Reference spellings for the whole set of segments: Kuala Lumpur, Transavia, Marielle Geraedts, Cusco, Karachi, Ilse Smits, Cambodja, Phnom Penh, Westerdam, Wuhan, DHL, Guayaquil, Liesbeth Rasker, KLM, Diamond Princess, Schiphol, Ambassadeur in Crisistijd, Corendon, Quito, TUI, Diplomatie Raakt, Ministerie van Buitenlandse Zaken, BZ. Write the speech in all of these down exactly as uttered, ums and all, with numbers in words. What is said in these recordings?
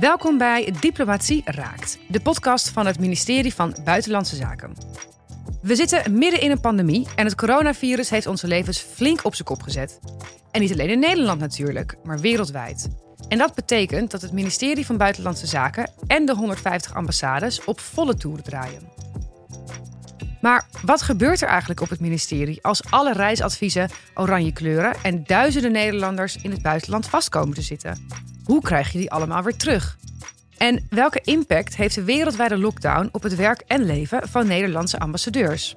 Welkom bij Diplomatie Raakt, de podcast van het Ministerie van Buitenlandse Zaken. We zitten midden in een pandemie en het coronavirus heeft onze levens flink op zijn kop gezet. En niet alleen in Nederland natuurlijk, maar wereldwijd. En dat betekent dat het Ministerie van Buitenlandse Zaken en de honderdvijftig ambassades op volle toeren draaien. Maar wat gebeurt er eigenlijk op het ministerie als alle reisadviezen oranje kleuren en duizenden Nederlanders in het buitenland vastkomen te zitten? Hoe krijg je die allemaal weer terug? En welke impact heeft de wereldwijde lockdown op het werk en leven van Nederlandse ambassadeurs?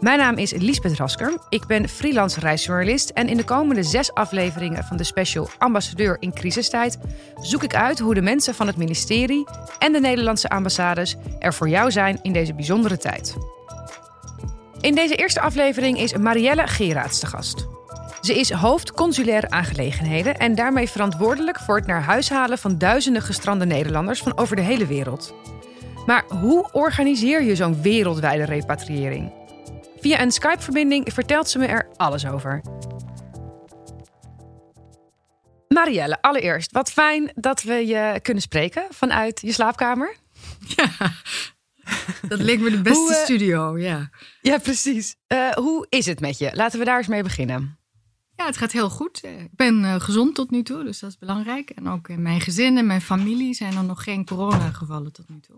Mijn naam is Liesbeth Rasker. Ik ben freelance reisjournalist en in de komende zes afleveringen van de special Ambassadeur in Crisistijd zoek ik uit hoe de mensen van het ministerie en de Nederlandse ambassades er voor jou zijn in deze bijzondere tijd. In deze eerste aflevering is Marielle Geraedts te gast. Ze is hoofd consulaire aangelegenheden en daarmee verantwoordelijk voor het naar huis halen van duizenden gestrande Nederlanders van over de hele wereld. Maar hoe organiseer je zo'n wereldwijde repatriëring? Via een Skype-verbinding vertelt ze me er alles over. Marielle, allereerst, wat fijn dat we je kunnen spreken vanuit je slaapkamer. Ja, dat leek me de beste hoe, uh, studio, ja. Ja, precies. Uh, hoe is het met je? Laten we daar eens mee beginnen. Ja, het gaat heel goed. Ik ben uh, gezond tot nu toe, dus dat is belangrijk. En ook in mijn gezin en mijn familie zijn er nog geen coronagevallen tot nu toe.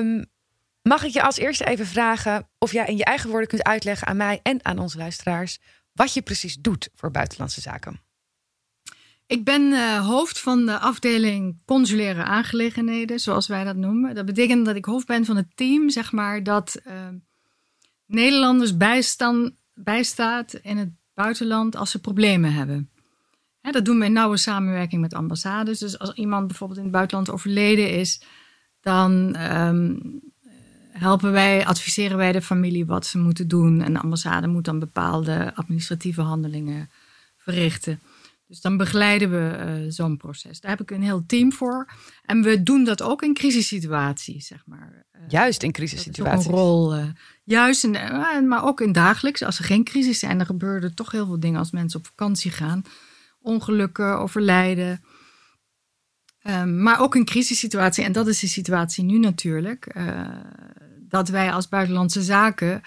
Um, Mag ik je als eerste even vragen of jij in je eigen woorden kunt uitleggen aan mij en aan onze luisteraars wat je precies doet voor Buitenlandse Zaken? Ik ben uh, hoofd van de afdeling consulaire aangelegenheden, zoals wij dat noemen. Dat betekent dat ik hoofd ben van het team, zeg maar, dat uh, Nederlanders bijstaan, bijstaat in het buitenland als ze problemen hebben. Hè, dat doen we in nauwe samenwerking met ambassades. Dus als iemand bijvoorbeeld in het buitenland overleden is, dan Um, helpen wij, adviseren wij de familie wat ze moeten doen. En de ambassade moet dan bepaalde administratieve handelingen verrichten. Dus dan begeleiden we uh, zo'n proces. Daar heb ik een heel team voor. En we doen dat ook in crisissituaties, zeg maar. Uh, juist in crisissituaties. Dat is een rol. Uh, juist, in, uh, maar ook in dagelijks. Als er geen crisis zijn, dan gebeuren toch heel veel dingen als mensen op vakantie gaan. Ongelukken, overlijden. Um, maar ook een crisissituatie, en dat is de situatie nu natuurlijk, uh, dat wij als Buitenlandse Zaken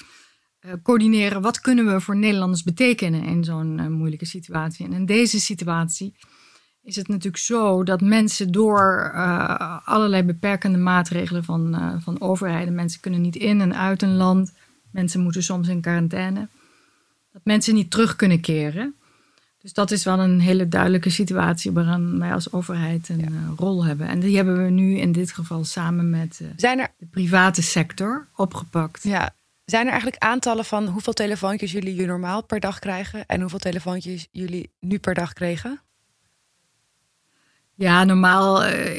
uh, coördineren wat kunnen we voor Nederlanders betekenen in zo'n uh, moeilijke situatie. En in deze situatie is het natuurlijk zo dat mensen door uh, allerlei beperkende maatregelen van, uh, van overheden, mensen kunnen niet in en uit een land, mensen moeten soms in quarantaine, dat mensen niet terug kunnen keren. Dus dat is wel een hele duidelijke situatie waaraan wij als overheid een ja. uh, rol hebben. En die hebben we nu in dit geval samen met uh, zijn er, de private sector opgepakt. Ja. Zijn er eigenlijk aantallen van hoeveel telefoontjes jullie normaal per dag krijgen? En hoeveel telefoontjes jullie nu per dag kregen? Ja, normaal uh,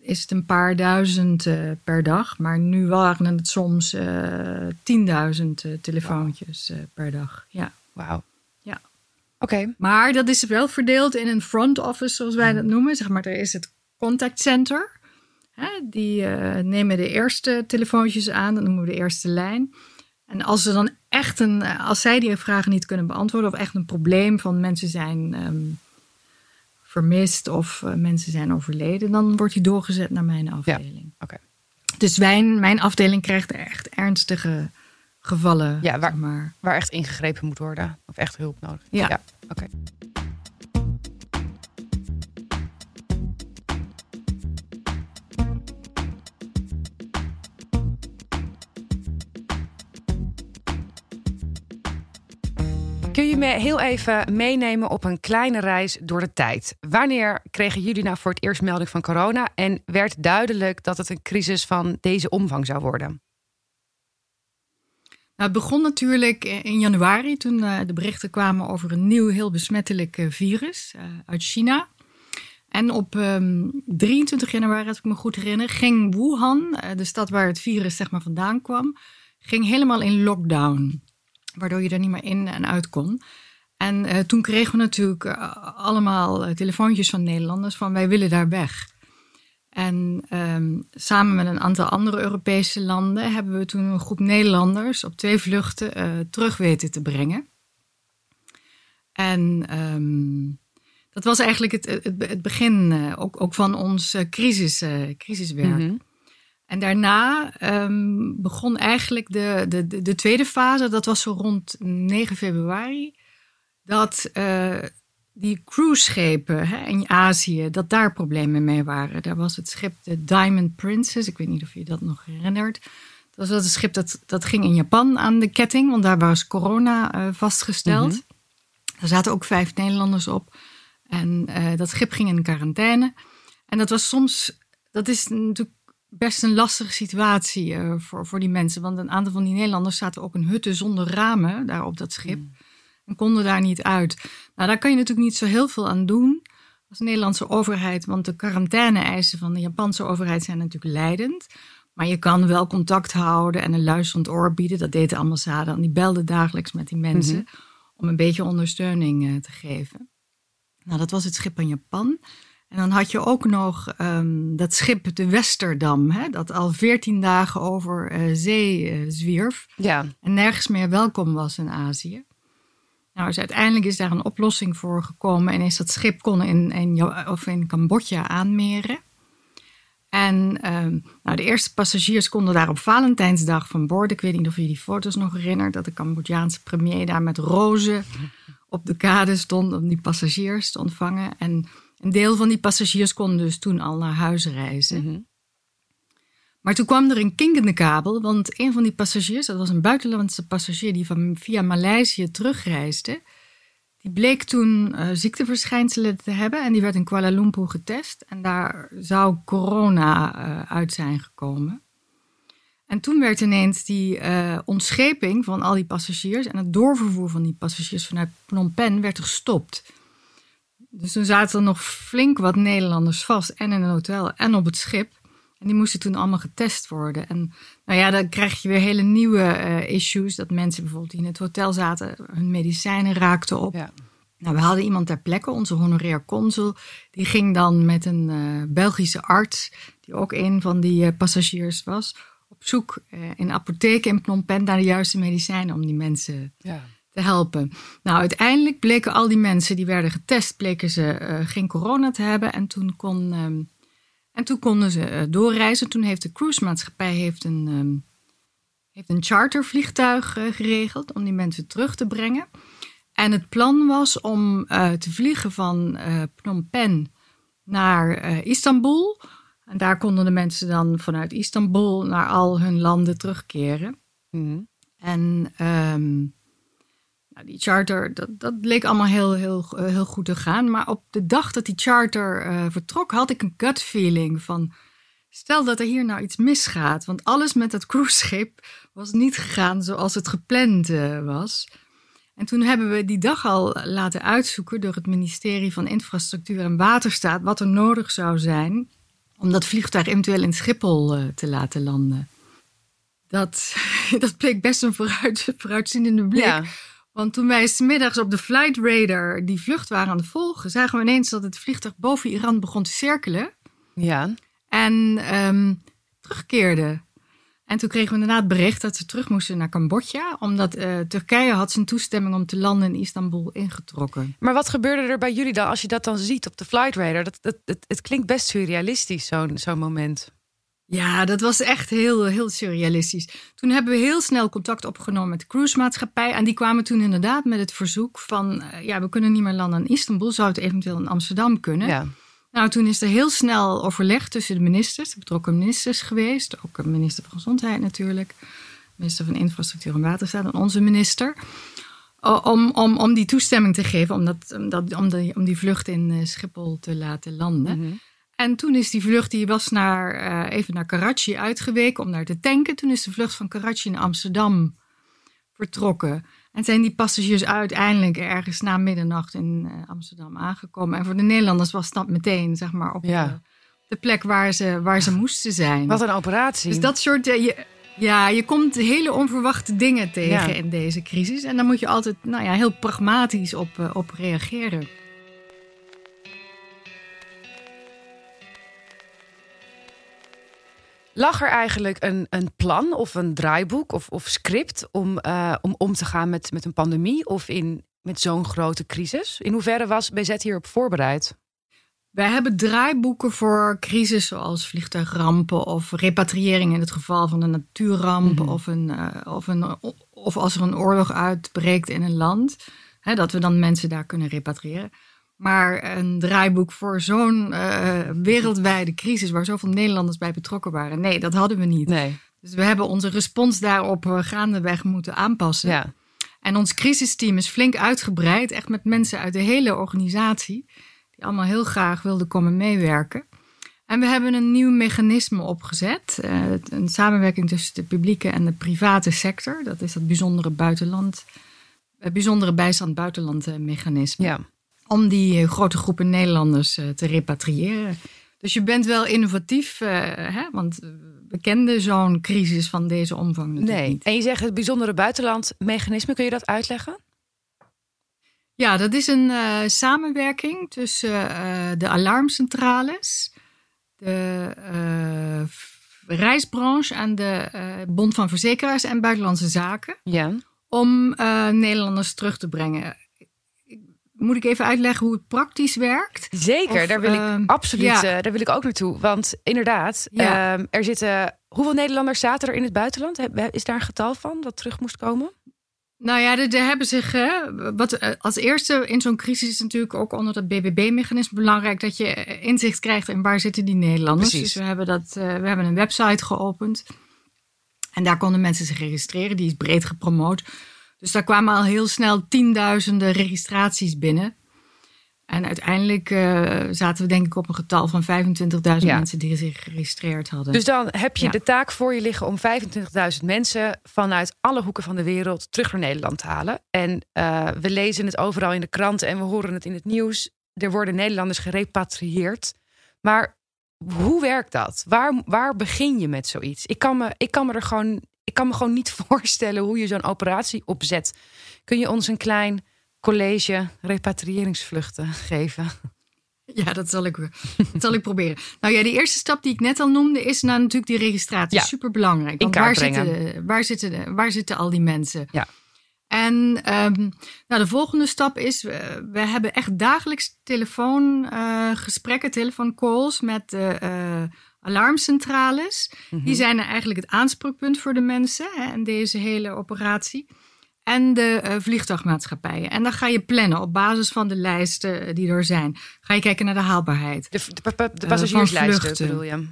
is het een paar duizend uh, per dag. Maar nu waren het soms uh, tienduizend uh, telefoontjes wow. uh, per dag. Ja. Wauw. Okay. Maar dat is wel verdeeld in een front office, zoals wij dat noemen. Zeg maar, er is het contactcenter. Hè, die uh, nemen de eerste telefoontjes aan, dat noemen we de eerste lijn. En als ze dan echt een, als zij die vragen niet kunnen beantwoorden, of echt een probleem van mensen zijn um, vermist of uh, mensen zijn overleden, dan wordt die doorgezet naar mijn afdeling. Ja, okay. Dus wij, mijn afdeling krijgt echt ernstige gevallen, ja, waar, zeg maar. waar echt ingegrepen moet worden. Of echt hulp nodig. Ja. ja. Oké. Okay. Kun je me heel even meenemen op een kleine reis door de tijd? Wanneer kregen jullie nou voor het eerst melding van corona? En werd duidelijk dat het een crisis van deze omvang zou worden? Het begon natuurlijk in januari toen de berichten kwamen over een nieuw heel besmettelijk virus uit China. En op drieëntwintig januari, als ik me goed herinner, ging Wuhan, de stad waar het virus zeg maar vandaan kwam, ging helemaal in lockdown. Waardoor je er niet meer in en uit kon. En toen kregen we natuurlijk allemaal telefoontjes van Nederlanders van wij willen daar weg. En um, samen met een aantal andere Europese landen hebben we toen een groep Nederlanders op twee vluchten uh, terug weten te brengen. En um, Dat was eigenlijk het, het, het begin uh, ook, ook van ons uh, crisis, uh, crisiswerk. Mm-hmm. En daarna um, begon eigenlijk de, de, de tweede fase. Dat was zo rond negen februari. Dat uh, die cruiseschepen hè, in Azië, dat daar problemen mee waren. Daar was het schip de Diamond Princess. Ik weet niet of je dat nog herinnert. Dat was dat een schip dat, dat ging in Japan aan de ketting. Want daar was corona uh, vastgesteld. Mm-hmm. Daar zaten ook vijf Nederlanders op. En uh, dat schip ging in quarantaine. En dat was soms... Dat is natuurlijk best een lastige situatie uh, voor, voor die mensen. Want een aantal van die Nederlanders zaten ook in hutten zonder ramen daar op dat schip. Mm. En konden daar niet uit. Nou, daar kan je natuurlijk niet zo heel veel aan doen als de Nederlandse overheid. Want de quarantaine-eisen van de Japanse overheid zijn natuurlijk leidend. Maar je kan wel contact houden en een luisterend oor bieden. Dat deed de ambassade. En die belde dagelijks met die mensen mm-hmm. om een beetje ondersteuning uh, te geven. Nou, dat was het schip aan Japan. En dan had je ook nog um, dat schip de Westerdam. Hè, dat al veertien dagen over uh, zee uh, zwierf. Ja. En nergens meer welkom was in Azië. Nou, dus uiteindelijk is daar een oplossing voor gekomen. En is dat schip kon in, in, of in Cambodja aanmeren. En um, nou, de eerste passagiers konden daar op Valentijnsdag van boord. Ik weet niet of je die foto's nog herinnert. Dat de Cambodjaanse premier daar met rozen op de kade stond om die passagiers te ontvangen. En een deel van die passagiers kon dus toen al naar huis reizen. Mm-hmm. Maar toen kwam er een kink in de kabel, want een van die passagiers, dat was een buitenlandse passagier die van, via Maleisië terugreisde, die bleek toen uh, ziekteverschijnselen te hebben en die werd in Kuala Lumpur getest en daar zou corona uh, uit zijn gekomen. En toen werd ineens die uh, ontscheping van al die passagiers en het doorvervoer van die passagiers vanuit Phnom Penh werd gestopt. Dus toen zaten er nog flink wat Nederlanders vast en in een hotel en op het schip. En die moesten toen allemaal getest worden. En nou ja, dan krijg je weer hele nieuwe uh, issues. Dat mensen bijvoorbeeld die in het hotel zaten, hun medicijnen raakten op. Ja. Nou, we hadden iemand ter plekke, onze honorair consul. Die ging dan met een uh, Belgische arts, die ook een van die uh, passagiers was, op zoek uh, in apotheken in Phnom Penh naar de juiste medicijnen om die mensen ja. te helpen. Nou, uiteindelijk bleken al die mensen die werden getest, bleken ze uh, geen corona te hebben. En toen kon... Um, En toen konden ze doorreizen. Toen heeft de cruisemaatschappij heeft een, um, heeft een chartervliegtuig uh, geregeld om die mensen terug te brengen. En het plan was om uh, te vliegen van uh, Phnom Penh naar uh, Istanbul. En daar konden de mensen dan vanuit Istanbul naar al hun landen terugkeren. Mm-hmm. En um, nou, die charter, dat, dat leek allemaal heel, heel, heel goed te gaan. Maar op de dag dat die charter uh, vertrok, had ik een gut feeling van... stel dat er hier nou iets misgaat. Want alles met dat cruiseschip was niet gegaan zoals het gepland uh, was. En toen hebben we die dag al laten uitzoeken door het ministerie van Infrastructuur en Waterstaat... wat er nodig zou zijn om dat vliegtuig eventueel in Schiphol uh, te laten landen. Dat, dat bleek best een vooruit, vooruitziende blik... Ja. Want toen wij 's middags op de flight radar die vlucht waren aan het volgen... zagen we ineens dat het vliegtuig boven Iran begon te cirkelen. Ja. En um, terugkeerde. En toen kregen we inderdaad bericht dat ze terug moesten naar Cambodja... omdat uh, Turkije had zijn toestemming om te landen in Istanbul ingetrokken. Maar wat gebeurde er bij jullie dan als je dat dan ziet op de flight radar? Dat, dat, dat, het klinkt best surrealistisch, zo'n, zo'n moment. Ja, dat was echt heel, heel surrealistisch. Toen hebben we heel snel contact opgenomen met de cruisemaatschappij. En die kwamen toen inderdaad met het verzoek van... ja, we kunnen niet meer landen in Istanbul. Zou het eventueel in Amsterdam kunnen? Ja. Nou, toen is er heel snel overleg tussen de ministers. De betrokken ministers geweest. Ook de minister van Gezondheid natuurlijk. Minister van Infrastructuur en Waterstaat en onze minister. Om, om, om die toestemming te geven. Om, dat, om, dat, om, de, om die vlucht in Schiphol te laten landen. Mm-hmm. En toen is die vlucht, die was naar, uh, even naar Karachi uitgeweken om daar te tanken. Toen is de vlucht van Karachi naar Amsterdam vertrokken. En zijn die passagiers uiteindelijk ergens na middernacht in uh, Amsterdam aangekomen. En voor de Nederlanders was dat meteen, zeg maar, op ja. de, de plek waar ze, waar ze moesten zijn. Wat een operatie. Dus dat soort... Uh, je, ja, je komt hele onverwachte dingen tegen ja. in deze crisis. En daar moet je altijd nou ja, heel pragmatisch op, uh, op reageren. Lag er eigenlijk een, een plan of een draaiboek of, of script om, uh, om om te gaan met, met een pandemie? Of in, met zo'n grote crisis? In hoeverre was B Z hierop voorbereid? Wij hebben draaiboeken voor crisis zoals vliegtuigrampen of repatriëring in het geval van een natuurramp. Mm-hmm. of, een, uh, of, een, of als er een oorlog uitbreekt in een land. Hè, dat we dan mensen daar kunnen repatriëren. Maar een draaiboek voor zo'n uh, wereldwijde crisis waar zoveel Nederlanders bij betrokken waren. Nee, dat hadden we niet. Nee. Dus we hebben onze respons daarop uh, gaandeweg moeten aanpassen. Ja. En ons crisisteam is flink uitgebreid. Echt met mensen uit de hele organisatie. Die allemaal heel graag wilden komen meewerken. En we hebben een nieuw mechanisme opgezet. Uh, een samenwerking tussen de publieke en de private sector. Dat is dat bijzondere buitenland, uh, bijzondere bijstand buitenland uh, mechanisme. Ja. Om die grote groepen Nederlanders uh, te repatriëren. Dus je bent wel innovatief, uh, hè? Want we kenden zo'n crisis van deze omvang natuurlijk nee. niet. En je zegt het bijzondere buitenlandmechanisme, kun je dat uitleggen? Ja, dat is een uh, samenwerking tussen uh, de alarmcentrales, de uh, reisbranche en de uh, Bond van Verzekeraars en Buitenlandse Zaken. Ja. Om uh, Nederlanders terug te brengen. Moet ik even uitleggen hoe het praktisch werkt? Zeker, of, daar wil ik uh, absoluut ja. uh, daar wil ik ook naartoe. Want inderdaad, ja. uh, er zitten... Hoeveel Nederlanders zaten er in het buitenland? Is daar een getal van dat terug moest komen? Nou ja, er, er hebben zich... Hè, wat, als eerste in zo'n crisis is natuurlijk ook onder dat B B B-mechanisme belangrijk... dat je inzicht krijgt in waar zitten die Nederlanders. Precies. Dus we hebben, dat, uh, we hebben een website geopend. En daar konden mensen zich registreren. Die is breed gepromoot. Dus daar kwamen al heel snel tienduizenden registraties binnen. En uiteindelijk uh, zaten we denk ik op een getal van vijfentwintigduizend ja. mensen die zich geregistreerd hadden. Dus dan heb je ja. de taak voor je liggen om vijfentwintigduizend mensen vanuit alle hoeken van de wereld terug naar Nederland te halen. En uh, we lezen het overal in de kranten en we horen het in het nieuws. Er worden Nederlanders gerepatrieerd. Maar hoe werkt dat? Waar, waar begin je met zoiets? Ik kan me, ik kan me er gewoon... Ik kan me gewoon niet voorstellen hoe je zo'n operatie opzet. Kun je ons een klein college repatriëringsvluchten geven? Ja, dat zal ik, dat zal ik proberen. Nou ja, de eerste stap die ik net al noemde is nou natuurlijk die registratie. Ja, superbelangrijk. Want waar zitten, waar, zitten, waar zitten al die mensen? Ja. En um, nou, de volgende stap is, uh, we hebben echt dagelijks telefoongesprekken, uh, telefoon-calls met... Uh, uh, alarmcentrales, mm-hmm. die zijn eigenlijk het aanspreekpunt voor de mensen hè, in deze hele operatie. En de uh, vliegtuigmaatschappijen. En dan ga je plannen op basis van de lijsten die er zijn. Ga je kijken naar de haalbaarheid. De, de, de passagierslijsten, bedoel je?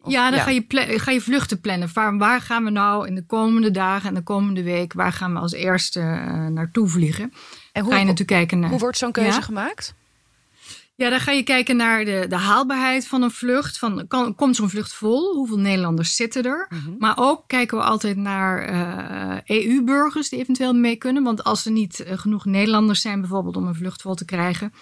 Of, ja, dan ja. Ga, je pla- ga je vluchten plannen. Waar, waar gaan we nou in de komende dagen en de komende week... waar gaan we als eerste uh, naartoe vliegen? En hoe, ga je natuurlijk kijken naar, hoe wordt zo'n keuze ja? gemaakt? Ja, dan ga je kijken naar de, de haalbaarheid van een vlucht. Van, kan, komt zo'n vlucht vol? Hoeveel Nederlanders zitten er? Mm-hmm. Maar ook kijken we altijd naar uh, E U-burgers die eventueel mee kunnen. Want als er niet uh, genoeg Nederlanders zijn bijvoorbeeld om een vlucht vol te krijgen...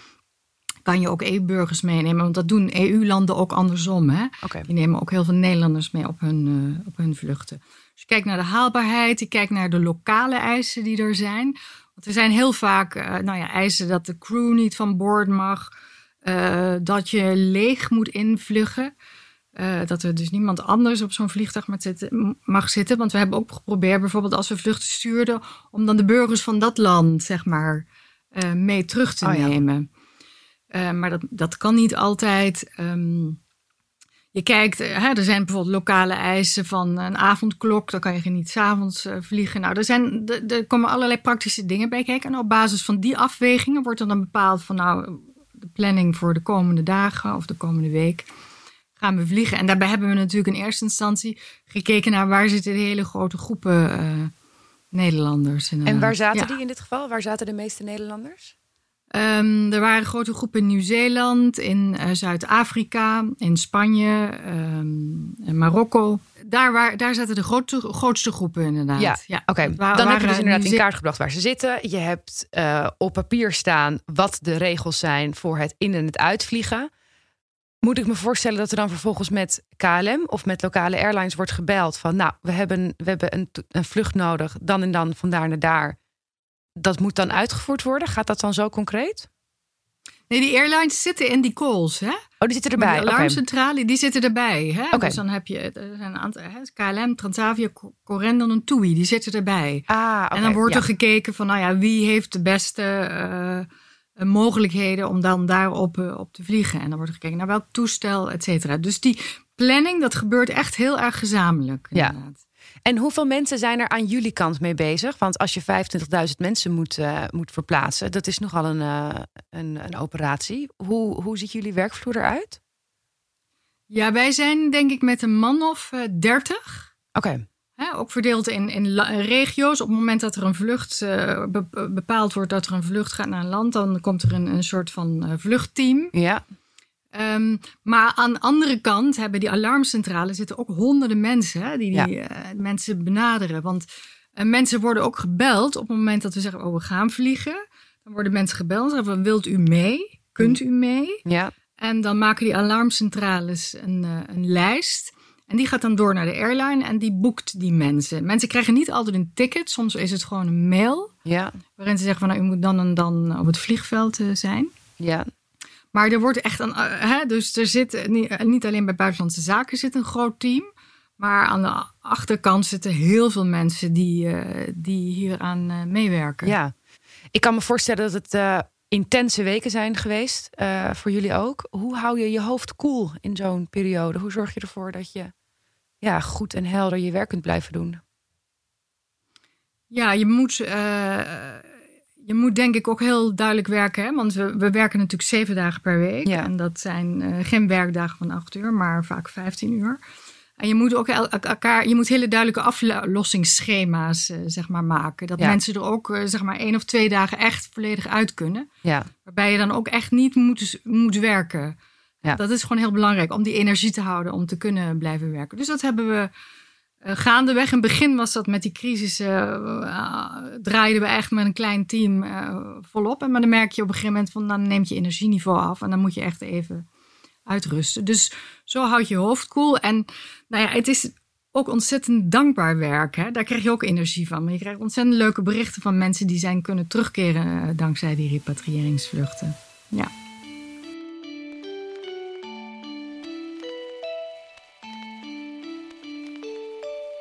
kan je ook E U-burgers meenemen. Want dat doen E U-landen ook andersom. Hè? Okay. Die nemen ook heel veel Nederlanders mee op hun, uh, op hun vluchten. Dus je kijkt naar de haalbaarheid. Je kijkt naar de lokale eisen die er zijn. Want er zijn heel vaak uh, nou ja, eisen dat de crew niet van boord mag... Uh, dat je leeg moet invliegen. Uh, dat er dus niemand anders op zo'n vliegtuig mag zitten. Want we hebben ook geprobeerd bijvoorbeeld als we vluchten stuurden... om dan de burgers van dat land zeg maar uh, mee terug te oh, nemen. Ja. Uh, maar dat, dat kan niet altijd. Um, je kijkt, hè, er zijn bijvoorbeeld lokale eisen van een avondklok. Dan kan je niet 's avonds uh, vliegen. Nou, er, zijn, d- er komen allerlei praktische dingen bij kijken. En op basis van die afwegingen wordt er dan bepaald van... nou. De planning voor de komende dagen of de komende week gaan we vliegen. En daarbij hebben we natuurlijk in eerste instantie gekeken naar waar zitten de hele grote groepen uh, Nederlanders. Inderdaad. En waar zaten ja. die in dit geval? Waar zaten de meeste Nederlanders? Um, er waren grote groepen in Nieuw-Zeeland, in uh, Zuid-Afrika, in Spanje, um, in Marokko. Daar, waar, daar zaten de grootste, grootste groepen inderdaad. Ja, ja. Oké. Okay. Dan waren, heb je dus inderdaad in kaart gebracht waar ze zitten. Je hebt uh, op papier staan wat de regels zijn voor het in- en het uitvliegen. Moet ik me voorstellen dat er dan vervolgens met K L M of met lokale airlines wordt gebeld van... nou, we hebben, we hebben een, een vlucht nodig, dan en dan, van daar naar daar. Dat moet dan uitgevoerd worden? Gaat dat dan zo concreet? Nee, die airlines zitten in die calls, hè? Oh, die zitten erbij. De alarmcentrale, okay. die zitten erbij. Hè? Okay. Dus dan heb je er zijn een aantal, hè? K L M, Transavia, Corendon en T U I. Die zitten erbij. Ah, okay. En dan wordt ja. er gekeken van, nou ja, wie heeft de beste uh, mogelijkheden om dan daarop uh, op te vliegen. En dan wordt er gekeken naar welk toestel, et cetera. Dus die planning, dat gebeurt echt heel erg gezamenlijk. Inderdaad. Ja. En hoeveel mensen zijn er aan jullie kant mee bezig? Want als je vijfentwintigduizend mensen moet, uh, moet verplaatsen, dat is nogal een, uh, een, een operatie. Hoe, hoe ziet jullie werkvloer eruit? Ja, wij zijn denk ik met een man of dertig. Oké. Okay. Ook verdeeld in, in, la- in regio's. Op het moment dat er een vlucht uh, be- bepaald wordt dat er een vlucht gaat naar een land, dan komt er een, een soort van uh, vluchtteam. Ja. Um, maar aan de andere kant hebben die alarmcentrales zitten ook honderden mensen hè, die, die ja. uh, mensen benaderen. Want uh, mensen worden ook gebeld op het moment dat we zeggen, oh, we gaan vliegen. Dan worden mensen gebeld en zeggen, wilt u mee? Kunt u mee? Ja. En dan maken die alarmcentrales een, uh, een lijst. En die gaat dan door naar de airline en die boekt die mensen. Mensen krijgen niet altijd een ticket. Soms is het gewoon een mail. Ja. Waarin ze zeggen, van, nou, u moet dan en dan op het vliegveld uh, zijn. Ja. Maar er wordt echt een, hè, dus er zit niet alleen bij Buitenlandse Zaken zit een groot team, maar aan de achterkant zitten heel veel mensen die, uh, die hieraan uh, meewerken. Ja, ik kan me voorstellen dat het uh, intense weken zijn geweest uh, voor jullie ook. Hoe hou je je hoofd koel in zo'n periode? Hoe zorg je ervoor dat je ja, goed en helder je werk kunt blijven doen? Ja, je moet. Uh, Je moet denk ik ook heel duidelijk werken. Hè? Want we, we werken natuurlijk zeven dagen per week. Ja. En dat zijn uh, geen werkdagen van acht uur, maar vaak vijftien uur. En je moet ook el- elkaar, je moet hele duidelijke aflossingsschema's uh, zeg maar, maken. Dat ja. mensen er ook uh, zeg maar één of twee dagen echt volledig uit kunnen. Ja. Waarbij je dan ook echt niet moet, moet werken. Ja. Dat is gewoon heel belangrijk om die energie te houden om te kunnen blijven werken. Dus dat hebben we. Uh, gaandeweg, in het begin was dat met die crisis, uh, uh, draaiden we echt met een klein team uh, volop. En maar dan merk je op een gegeven moment van, dan neemt je energieniveau af. En dan moet je echt even uitrusten. Dus zo houd je hoofd koel. Cool. En nou ja, het is ook ontzettend dankbaar werk. Hè? Daar krijg je ook energie van. Maar je krijgt ontzettend leuke berichten van mensen die zijn kunnen terugkeren uh, dankzij die repatriëringsvluchten. Ja.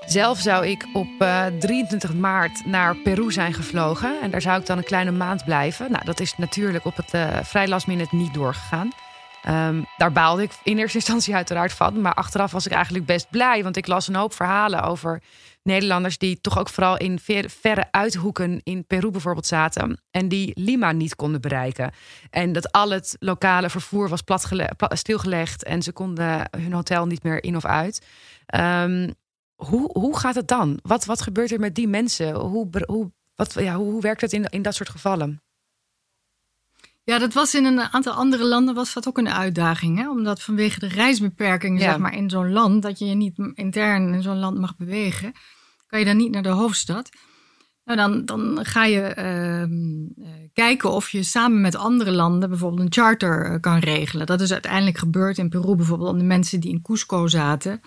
Zelf zou ik op uh, drieëntwintig maart naar Peru zijn gevlogen. En daar zou ik dan een kleine maand blijven. Nou, dat is natuurlijk op het uh, vrij last minute niet doorgegaan. Um, daar baalde ik in eerste instantie uiteraard van. Maar achteraf was ik eigenlijk best blij. Want ik las een hoop verhalen over Nederlanders die toch ook vooral in ver, verre uithoeken in Peru bijvoorbeeld zaten. En die Lima niet konden bereiken. En dat al het lokale vervoer was platgele- plat, stilgelegd. En ze konden hun hotel niet meer in of uit. Um, Hoe, hoe gaat het dan? Wat, wat gebeurt er met die mensen? Hoe, hoe, wat, ja, hoe, hoe werkt het in, in dat soort gevallen? Ja, dat was in een aantal andere landen was dat ook een uitdaging. Hè? Omdat vanwege de reisbeperkingen ja. zeg maar, in zo'n land, dat je je niet intern in zo'n land mag bewegen, kan je dan niet naar de hoofdstad. Nou, dan, dan ga je uh, kijken of je samen met andere landen bijvoorbeeld een charter kan regelen. Dat is uiteindelijk gebeurd in Peru bijvoorbeeld om de mensen die in Cusco zaten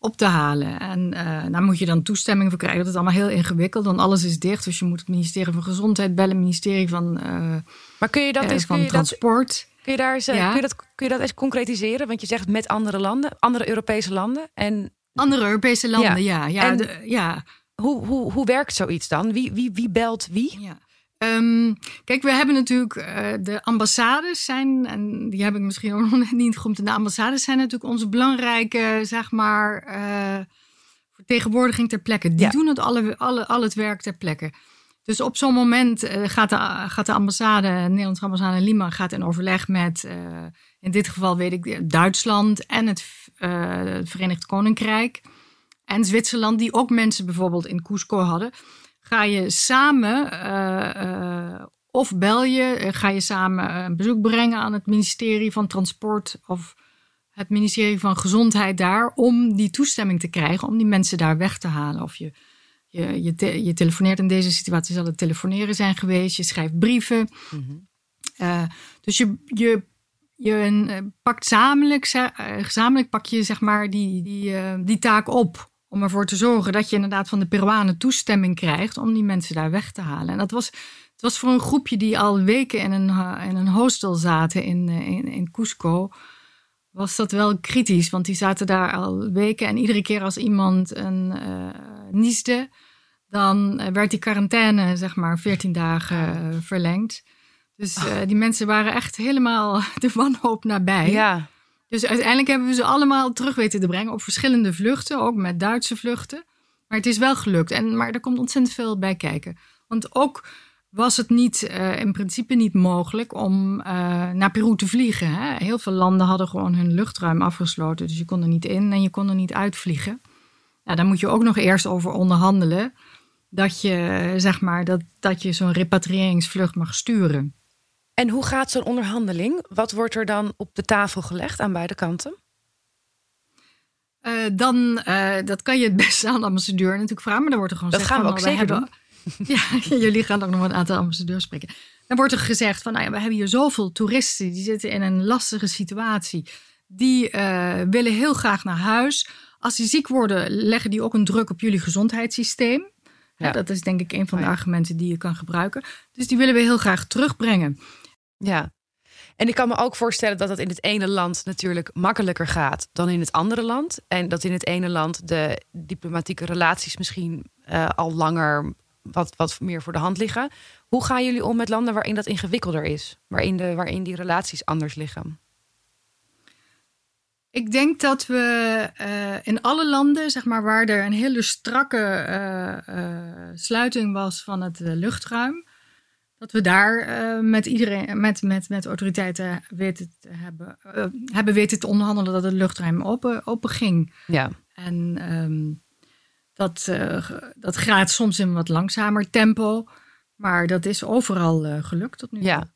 op te halen. En uh, daar moet je dan toestemming voor krijgen. Dat is allemaal heel ingewikkeld, want alles is dicht. Dus je moet het ministerie van Gezondheid bellen, het ministerie van, uh, maar kun je dat uh, eens, van kun je Transport. Dat, kun, je daar eens, uh, ja. kun, je dat, kun je dat eens concretiseren? Want je zegt met andere landen, andere Europese landen. En andere Europese landen, ja. ja, ja, en, de, ja. Hoe, hoe, hoe werkt zoiets dan? Wie, wie, wie belt wie? Ja. Um, kijk, we hebben natuurlijk uh, de ambassades zijn, en die heb ik misschien ook nog niet genoemd. De ambassades zijn natuurlijk onze belangrijke, zeg maar, uh, vertegenwoordiging ter plekke. Die ja. doen het alle, alle, al het werk ter plekke. Dus op zo'n moment uh, gaat, de, gaat de ambassade, de Nederlandse ambassade in Lima, gaat in overleg met, uh, in dit geval weet ik, Duitsland en het, uh, het Verenigd Koninkrijk en Zwitserland, die ook mensen bijvoorbeeld in Cusco hadden. Ga je samen uh, uh, of bel je, ga je samen een bezoek brengen aan het ministerie van Transport of het ministerie van Gezondheid daar om die toestemming te krijgen, om die mensen daar weg te halen. Of je, je, je, te, je telefoneert, in deze situatie zal het telefoneren zijn geweest, je schrijft brieven. Mm-hmm. Uh, dus je, je, je pakt zamelijk, uh, gezamenlijk pak je zeg maar die, die, uh, die taak op. Om ervoor te zorgen dat je inderdaad van de Peruanen toestemming krijgt om die mensen daar weg te halen. En dat was, het was voor een groepje die al weken in een, in een hostel zaten in, in, in Cusco. was dat wel kritisch. Want die zaten daar al weken. En iedere keer als iemand een uh, niesde, dan werd die quarantaine, zeg maar, veertien dagen uh, verlengd. Dus uh, die mensen waren echt helemaal de wanhoop nabij. Ja. Dus uiteindelijk hebben we ze allemaal terug weten te brengen op verschillende vluchten. Ook met Duitse vluchten. Maar het is wel gelukt. En, maar er komt ontzettend veel bij kijken. Want ook was het niet, uh, in principe niet mogelijk om uh, naar Peru te vliegen. Hè? Heel veel landen hadden gewoon hun luchtruim afgesloten. Dus je kon er niet in en je kon er niet uitvliegen. Nou, daar moet je ook nog eerst over onderhandelen. Dat je, zeg maar, dat, dat je zo'n repatriëringsvlucht mag sturen. En hoe gaat zo'n onderhandeling? Wat wordt er dan op de tafel gelegd aan beide kanten? Uh, dan, uh, dat kan je het beste aan de ambassadeur natuurlijk vragen. Maar dan wordt er gewoon dat gezegd... Dat gaan we van, ook nou, zeker hebben... doen. Ja, jullie gaan ook nog een aantal ambassadeurs spreken. Dan wordt er gezegd van, nou ja, we hebben hier zoveel toeristen. Die zitten in een lastige situatie. Die uh, willen heel graag naar huis. Als die ziek worden, leggen die ook een druk op jullie gezondheidssysteem. Ja. Ja, dat is denk ik een van de oh, ja. argumenten die je kan gebruiken. Dus die willen we heel graag terugbrengen. Ja, en ik kan me ook voorstellen dat dat in het ene land natuurlijk makkelijker gaat dan in het andere land. En dat in het ene land de diplomatieke relaties misschien uh, al langer wat, wat meer voor de hand liggen. Hoe gaan jullie om met landen waarin dat ingewikkelder is? Waarin, de, waarin die relaties anders liggen? Ik denk dat we uh, in alle landen, zeg maar, waar er een hele strakke uh, uh, sluiting was van het uh, luchtruim, dat we daar uh, met iedereen, met, met, met autoriteiten weten te hebben, uh, hebben weten te onderhandelen dat het luchtruim open, open ging. Ja. En um, dat, uh, dat gaat soms in wat langzamer tempo, maar dat is overal uh, gelukt tot nu toe. Ja.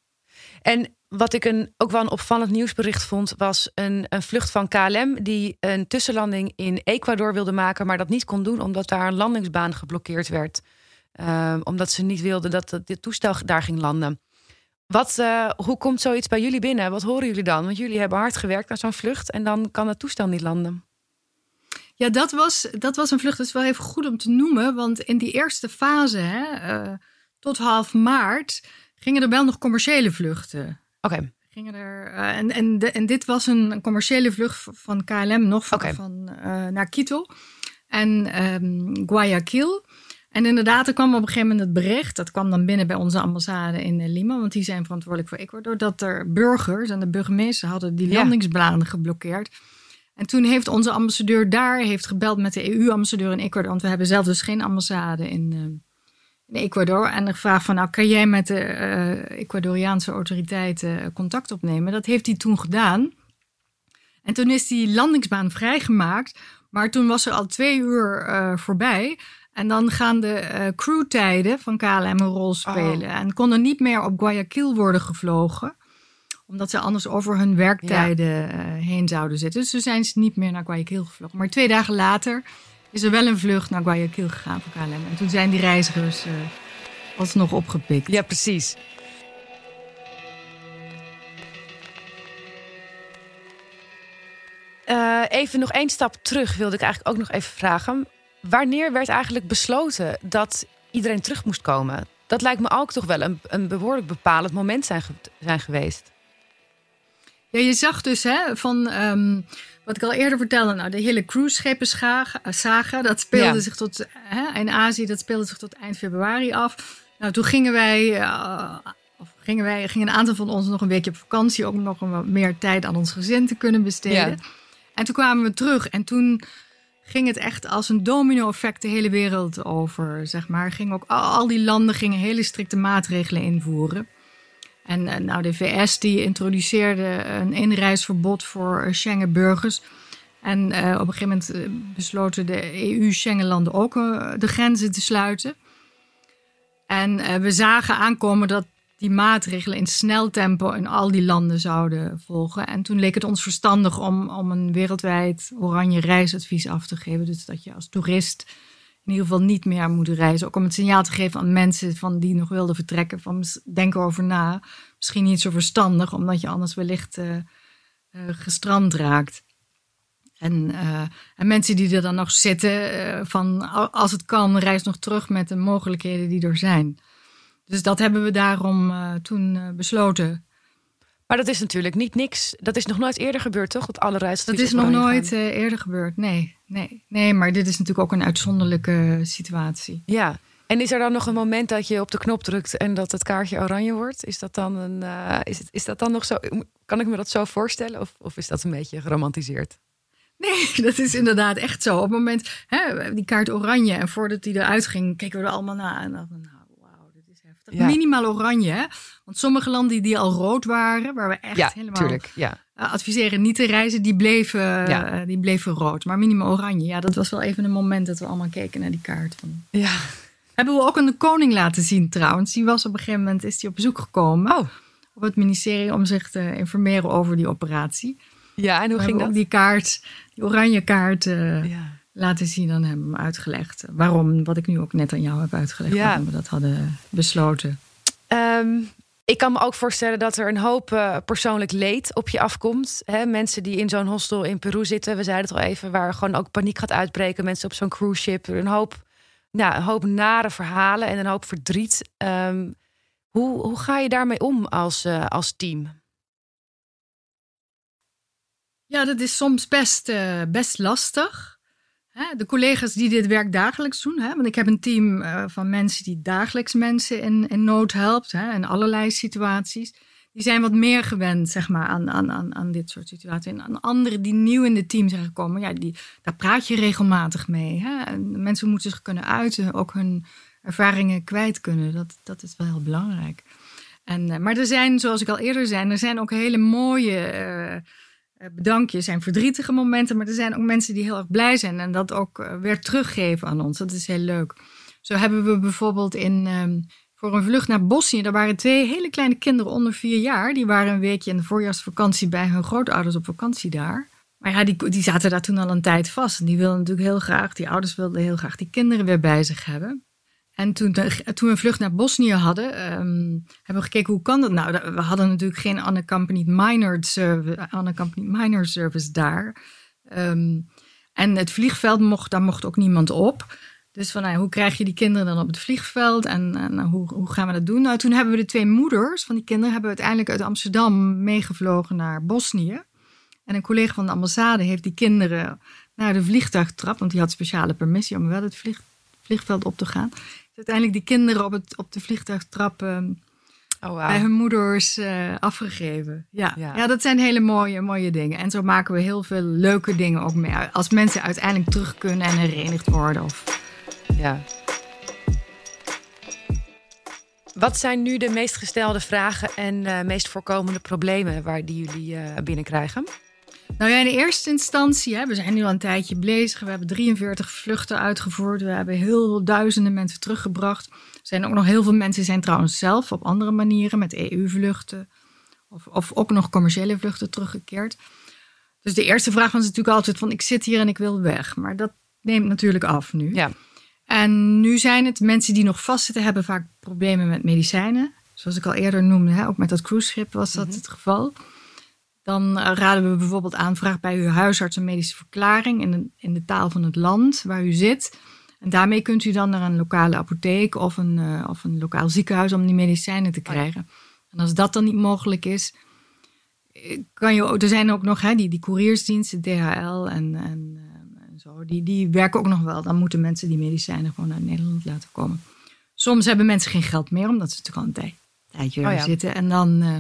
En wat ik een, ook wel een opvallend nieuwsbericht vond, was een, een vlucht van K L M die een tussenlanding in Ecuador wilde maken, maar dat niet kon doen omdat daar een landingsbaan geblokkeerd werd. Uh, omdat ze niet wilden dat dit toestel daar ging landen. Wat, uh, hoe komt zoiets bij jullie binnen? Wat horen jullie dan? Want jullie hebben hard gewerkt aan zo'n vlucht en dan kan het toestel niet landen. Ja, dat was, dat was een vlucht. Dat is wel even goed om te noemen, want in die eerste fase, hè, uh, tot half maart, gingen er wel nog commerciële vluchten. Oké. Gingen er, uh, en, en, de, en dit was een commerciële vlucht van K L M nog van, okay. van, uh, naar Quito en um, Guayaquil. En inderdaad, er kwam op een gegeven moment het bericht, dat kwam dan binnen bij onze ambassade in Lima, want die zijn verantwoordelijk voor Ecuador, dat er burgers en de burgemeester hadden die landingsbladen ja. geblokkeerd. En toen heeft onze ambassadeur daar heeft gebeld met de E U-ambassadeur in Ecuador, want we hebben zelf dus geen ambassade in, uh, in Ecuador. En ik vraag van, nou kan jij met de uh, Ecuadoriaanse autoriteiten contact opnemen? Dat heeft hij toen gedaan. En toen is die landingsbaan vrijgemaakt, maar toen was er al twee uur uh, voorbij. En dan gaan de uh, crewtijden van K L M een rol spelen. Oh. En konden niet meer op Guayaquil worden gevlogen. Omdat ze anders over hun werktijden ja. uh, heen zouden zitten. Dus toen zijn ze niet meer naar Guayaquil gevlogen. Maar twee dagen later is er wel een vlucht naar Guayaquil gegaan voor K L M. En toen zijn die reizigers uh, alsnog opgepikt. Ja, precies. Uh, even nog één stap terug wilde ik eigenlijk ook nog even vragen. Wanneer werd eigenlijk besloten dat iedereen terug moest komen? Dat lijkt me ook toch wel een, een behoorlijk bepalend moment zijn, ge- zijn geweest. Ja, je zag dus hè, van um, wat ik al eerder vertelde. Nou, de hele cruiseschepensaga, dat speelde ja. zich tot hè, in Azië, dat speelde zich tot eind februari af. Nou, toen gingen wij, uh, of gingen wij, gingen een aantal van ons nog een weekje op vakantie, ook nog een, meer tijd aan ons gezin te kunnen besteden. Ja. En toen kwamen we terug en toen ging het echt als een domino-effect de hele wereld over, zeg maar. Ging ook, al die landen gingen hele strikte maatregelen invoeren. En nou, de V S die introduceerde een inreisverbod voor Schengen-burgers. En uh, op een gegeven moment besloten de E U-Schengen-landen ook uh, de grenzen te sluiten. En uh, we zagen aankomen dat die maatregelen in snel tempo in al die landen zouden volgen. En toen leek het ons verstandig om, om een wereldwijd oranje reisadvies af te geven. Dus dat je als toerist in ieder geval niet meer moet reizen. Ook om het signaal te geven aan mensen van die nog wilden vertrekken. Van denk erover na. Misschien niet zo verstandig, omdat je anders wellicht uh, uh, gestrand raakt. En, uh, en mensen die er dan nog zitten, uh, van als het kan, reis nog terug met de mogelijkheden die er zijn. Dus dat hebben we daarom uh, toen uh, besloten. Maar dat is natuurlijk niet niks. Dat is nog nooit eerder gebeurd, toch? Dat alle reizigers. Dat is nog nooit gaan. eerder gebeurd, nee. nee. Nee, maar dit is natuurlijk ook een uitzonderlijke situatie. Ja. En is er dan nog een moment dat je op de knop drukt en dat het kaartje oranje wordt? Is dat dan, een, uh, is het, is dat dan nog zo? Kan ik me dat zo voorstellen? Of, of is dat een beetje geromantiseerd? Nee, dat is inderdaad echt zo. Op het moment, hè, die kaart oranje. En voordat die eruit ging, keken we er allemaal naar. En dachten, nou, wauw, dit is heftig. Ja. Minimaal oranje, hè? Want sommige landen die al rood waren, waar we echt ja, helemaal tuurlijk, ja. adviseren niet te reizen, die bleven, ja. uh, die bleven rood. Maar minimaal oranje, ja, dat was wel even een moment dat we allemaal keken naar die kaart. Van... Ja. Hebben we ook aan de koning laten zien trouwens. Die was op een gegeven moment is die op bezoek gekomen oh. op het ministerie om zich te informeren over die operatie. Ja, en hoe ging dat? Die kaart, die oranje kaart uh, ja. laten zien aan hem, uitgelegd. Waarom, wat ik nu ook net aan jou heb uitgelegd, ja. waarom we dat hadden besloten. Um, ik kan me ook voorstellen dat er een hoop uh, persoonlijk leed op je afkomt. Hè? Mensen die in zo'n hostel in Peru zitten, we zeiden het al even, waar gewoon ook paniek gaat uitbreken. Mensen op zo'n cruise ship, een hoop... Nou, een hoop nare verhalen en een hoop verdriet. Um, hoe, hoe ga je daarmee om als, uh, als team? Ja, dat is soms best, uh, best lastig. Hè, de collega's die dit werk dagelijks doen. Hè, want ik heb een team uh, van mensen die dagelijks mensen in, in nood helpt. Hè, in allerlei situaties. Die zijn wat meer gewend zeg maar, aan, aan, aan dit soort situaties. En aan anderen die nieuw in het team zijn gekomen, ja, die, daar praat je regelmatig mee. Hè? En mensen moeten zich kunnen uiten, ook hun ervaringen kwijt kunnen. Dat, dat is wel heel belangrijk. En, maar er zijn, zoals ik al eerder zei, er zijn ook hele mooie uh, bedankjes. Er zijn verdrietige momenten, maar er zijn ook mensen die heel erg blij zijn. En dat ook weer teruggeven aan ons. Dat is heel leuk. Zo hebben we bijvoorbeeld in... Um, Voor een vlucht naar Bosnië, daar waren twee hele kleine kinderen onder vier jaar. Die waren een weekje in de voorjaarsvakantie bij hun grootouders op vakantie daar. Maar ja, die, die zaten daar toen al een tijd vast. En die wilden natuurlijk heel graag, die ouders wilden heel graag die kinderen weer bij zich hebben. En toen, toen we een vlucht naar Bosnië hadden, um, hebben we gekeken hoe kan dat nou. We hadden natuurlijk geen unaccompanied minor service, unaccompanied minor service daar. Um, en het vliegveld, mocht, daar mocht ook niemand op. Dus van, nou, hoe krijg je die kinderen dan op het vliegveld en, en hoe, hoe gaan we dat doen? Nou, toen hebben we de twee moeders van die kinderen hebben we uiteindelijk uit Amsterdam meegevlogen naar Bosnië. En een collega van de ambassade heeft die kinderen naar de vliegtuig getrapt, want die had speciale permissie om wel het vlieg, vliegveld op te gaan. Dus uiteindelijk die kinderen op, het, op de vliegtuigtrap um, oh, wow. bij hun moeders uh, afgegeven. Ja. Ja. ja, dat zijn hele mooie, mooie dingen. En zo maken we heel veel leuke dingen ook mee. Als mensen uiteindelijk terug kunnen en herenigd worden of... Ja. Wat zijn nu de meest gestelde vragen en uh, meest voorkomende problemen waar die jullie uh, binnenkrijgen? Nou ja, in de eerste instantie, hè, we zijn nu al een tijdje bezig. We hebben drieënveertig vluchten uitgevoerd. We hebben heel veel duizenden mensen teruggebracht. Er zijn ook nog heel veel mensen zijn trouwens zelf op andere manieren met E U-vluchten. Of, of ook nog commerciële vluchten teruggekeerd. Dus de eerste vraag was natuurlijk altijd van ik zit hier en ik wil weg. Maar dat neemt natuurlijk af nu. Ja. En nu zijn het mensen die nog vastzitten, hebben vaak problemen met medicijnen. Zoals ik al eerder noemde, hè, ook met dat cruiseschip was dat mm-hmm. het geval. Dan raden we bijvoorbeeld aan, vraag bij uw huisarts een medische verklaring in de, in de taal van het land waar u zit. En daarmee kunt u dan naar een lokale apotheek of een, uh, of een lokaal ziekenhuis om die medicijnen te krijgen. En als dat dan niet mogelijk is, kan je, er zijn ook nog hè, die, die couriersdiensten, D H L en... en Zo, die, die werken ook nog wel. Dan moeten mensen die medicijnen gewoon naar Nederland laten komen. Soms hebben mensen geen geld meer, omdat ze natuurlijk al een tij, tijdje oh ja. zitten. En dan, uh,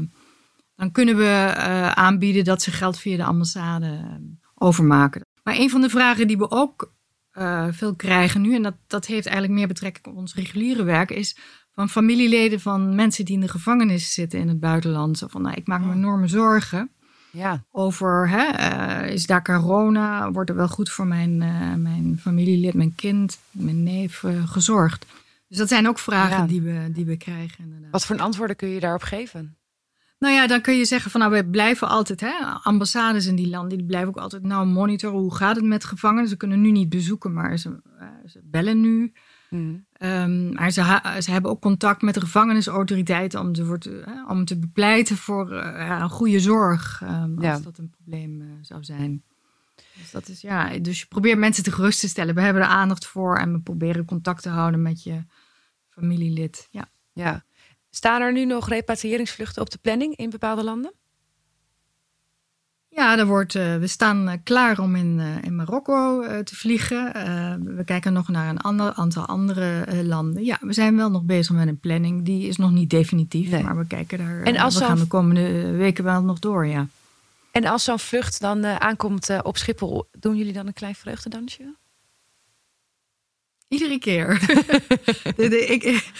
dan kunnen we uh, aanbieden dat ze geld via de ambassade uh, overmaken. Maar een van de vragen die we ook uh, veel krijgen nu, en dat, dat heeft eigenlijk meer betrekking op ons reguliere werk, is van familieleden van mensen die in de gevangenis zitten in het buitenland. Zo van, nou, ik maak me enorme zorgen. Ja. Over, hè, uh, is daar corona, wordt er wel goed voor mijn, uh, mijn familielid, mijn kind, mijn neef uh, gezorgd? Dus dat zijn ook vragen ja. die, we, die we krijgen. Inderdaad. Wat voor antwoorden kun je daarop geven? Nou ja, dan kun je zeggen van nou, we blijven altijd, hè, ambassades in die landen, die blijven ook altijd nou monitoren. Hoe gaat het met gevangenen? Ze kunnen nu niet bezoeken, maar ze, uh, ze bellen nu. Mm. Um, maar ze, ha- ze hebben ook contact met de gevangenisautoriteiten om te, worden, hè, om te bepleiten voor uh, een goede zorg. Um, als ja. dat een probleem uh, zou zijn. Dus, dat is, ja, dus je probeert mensen te gerust te stellen. We hebben er aandacht voor en we proberen contact te houden met je familielid. Ja. Ja. Staan er nu nog repatriëringsvluchten op de planning in bepaalde landen? Ja, er wordt, uh, we staan uh, klaar om in, uh, in Marokko uh, te vliegen. Uh, we kijken nog naar een ander, aantal andere uh, landen. Ja, we zijn wel nog bezig met een planning. Die is nog niet definitief, nee. Maar we kijken daar. En als uh, we gaan de komende weken wel nog door, ja. En als zo'n vlucht dan uh, aankomt uh, op Schiphol, doen jullie dan een klein vreugdedansje? Iedere keer. de, de, ik,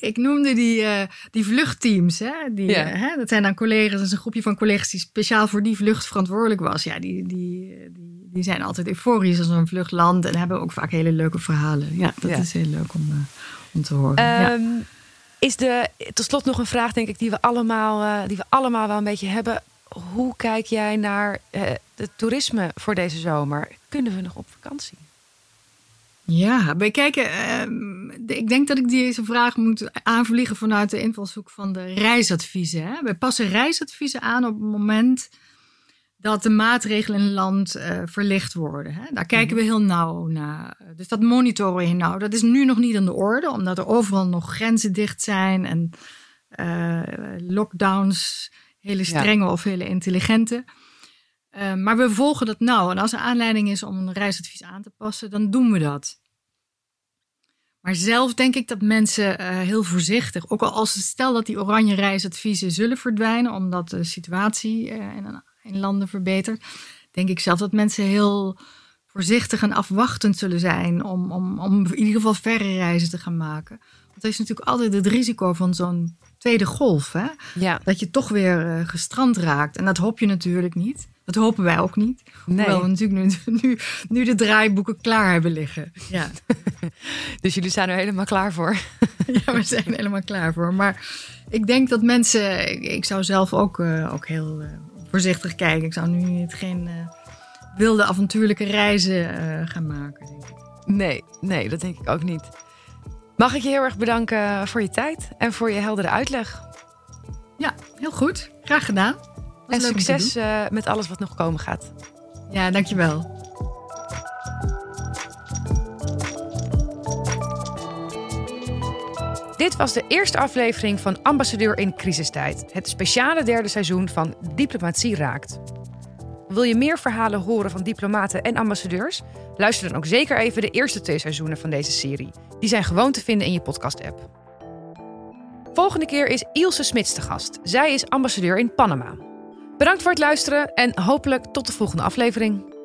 ik noemde die, uh, die vluchtteams. Hè? Die, ja. uh, hè? Dat zijn dan collega's, dat is een groepje van collega's die speciaal voor die vlucht verantwoordelijk was. Ja, die, die, die, die zijn altijd euforisch als een vlucht landt en hebben ook vaak hele leuke verhalen. Ja, dat ja. is heel leuk om, uh, om te horen. Um, ja. Is de, tot slot nog een vraag, denk ik, die we allemaal, uh, die we allemaal wel een beetje hebben. Hoe kijk jij naar uh, het toerisme voor deze zomer? Kunnen we nog op vakantie? Ja, bij kijken, uh, ik denk dat ik deze vraag moet aanvliegen vanuit de invalshoek van de reisadviezen. Hè? Wij passen reisadviezen aan op het moment dat de maatregelen in het land uh, verlicht worden. Hè? Daar kijken we heel nauw naar. Dus dat monitoren heel nauw. Dat is nu nog niet aan de orde, omdat er overal nog grenzen dicht zijn en uh, lockdowns, hele strenge ja. of hele intelligente. Uh, maar we volgen dat nauw. En als er aanleiding is om een reisadvies aan te passen, dan doen we dat. Maar zelf denk ik dat mensen uh, heel voorzichtig, ook al als ze stel dat die oranje reisadviezen zullen verdwijnen, omdat de situatie uh, in, in landen verbetert, denk ik zelf dat mensen heel voorzichtig en afwachtend zullen zijn om, om, om in ieder geval verre reizen te gaan maken. Want er is natuurlijk altijd het risico van zo'n tweede golf, hè? Ja. Dat je toch weer uh, gestrand raakt. En dat hoop je natuurlijk niet. Dat hopen wij ook niet. Hoewel nee. we natuurlijk nu, nu, nu de draaiboeken klaar hebben liggen. Ja. Dus jullie zijn er helemaal klaar voor. Ja, we zijn er helemaal klaar voor. Maar ik denk dat mensen... Ik, ik zou zelf ook, uh, ook heel uh, voorzichtig kijken. Ik zou nu niet geen uh, wilde avontuurlijke reizen uh, gaan maken. Denk ik. Nee, nee, dat denk ik ook niet. Mag ik je heel erg bedanken voor je tijd en voor je heldere uitleg. Ja, heel goed. Graag gedaan. En succes uh, met alles wat nog komen gaat. Ja, dankjewel. Dit was de eerste aflevering van Ambassadeur in Crisistijd. Het speciale derde seizoen van Diplomatie Raakt. Wil je meer verhalen horen van diplomaten en ambassadeurs? Luister dan ook zeker even de eerste twee seizoenen van deze serie. Die zijn gewoon te vinden in je podcast-app. Volgende keer is Ilse Smits te gast. Zij is ambassadeur in Panama. Bedankt voor het luisteren en hopelijk tot de volgende aflevering.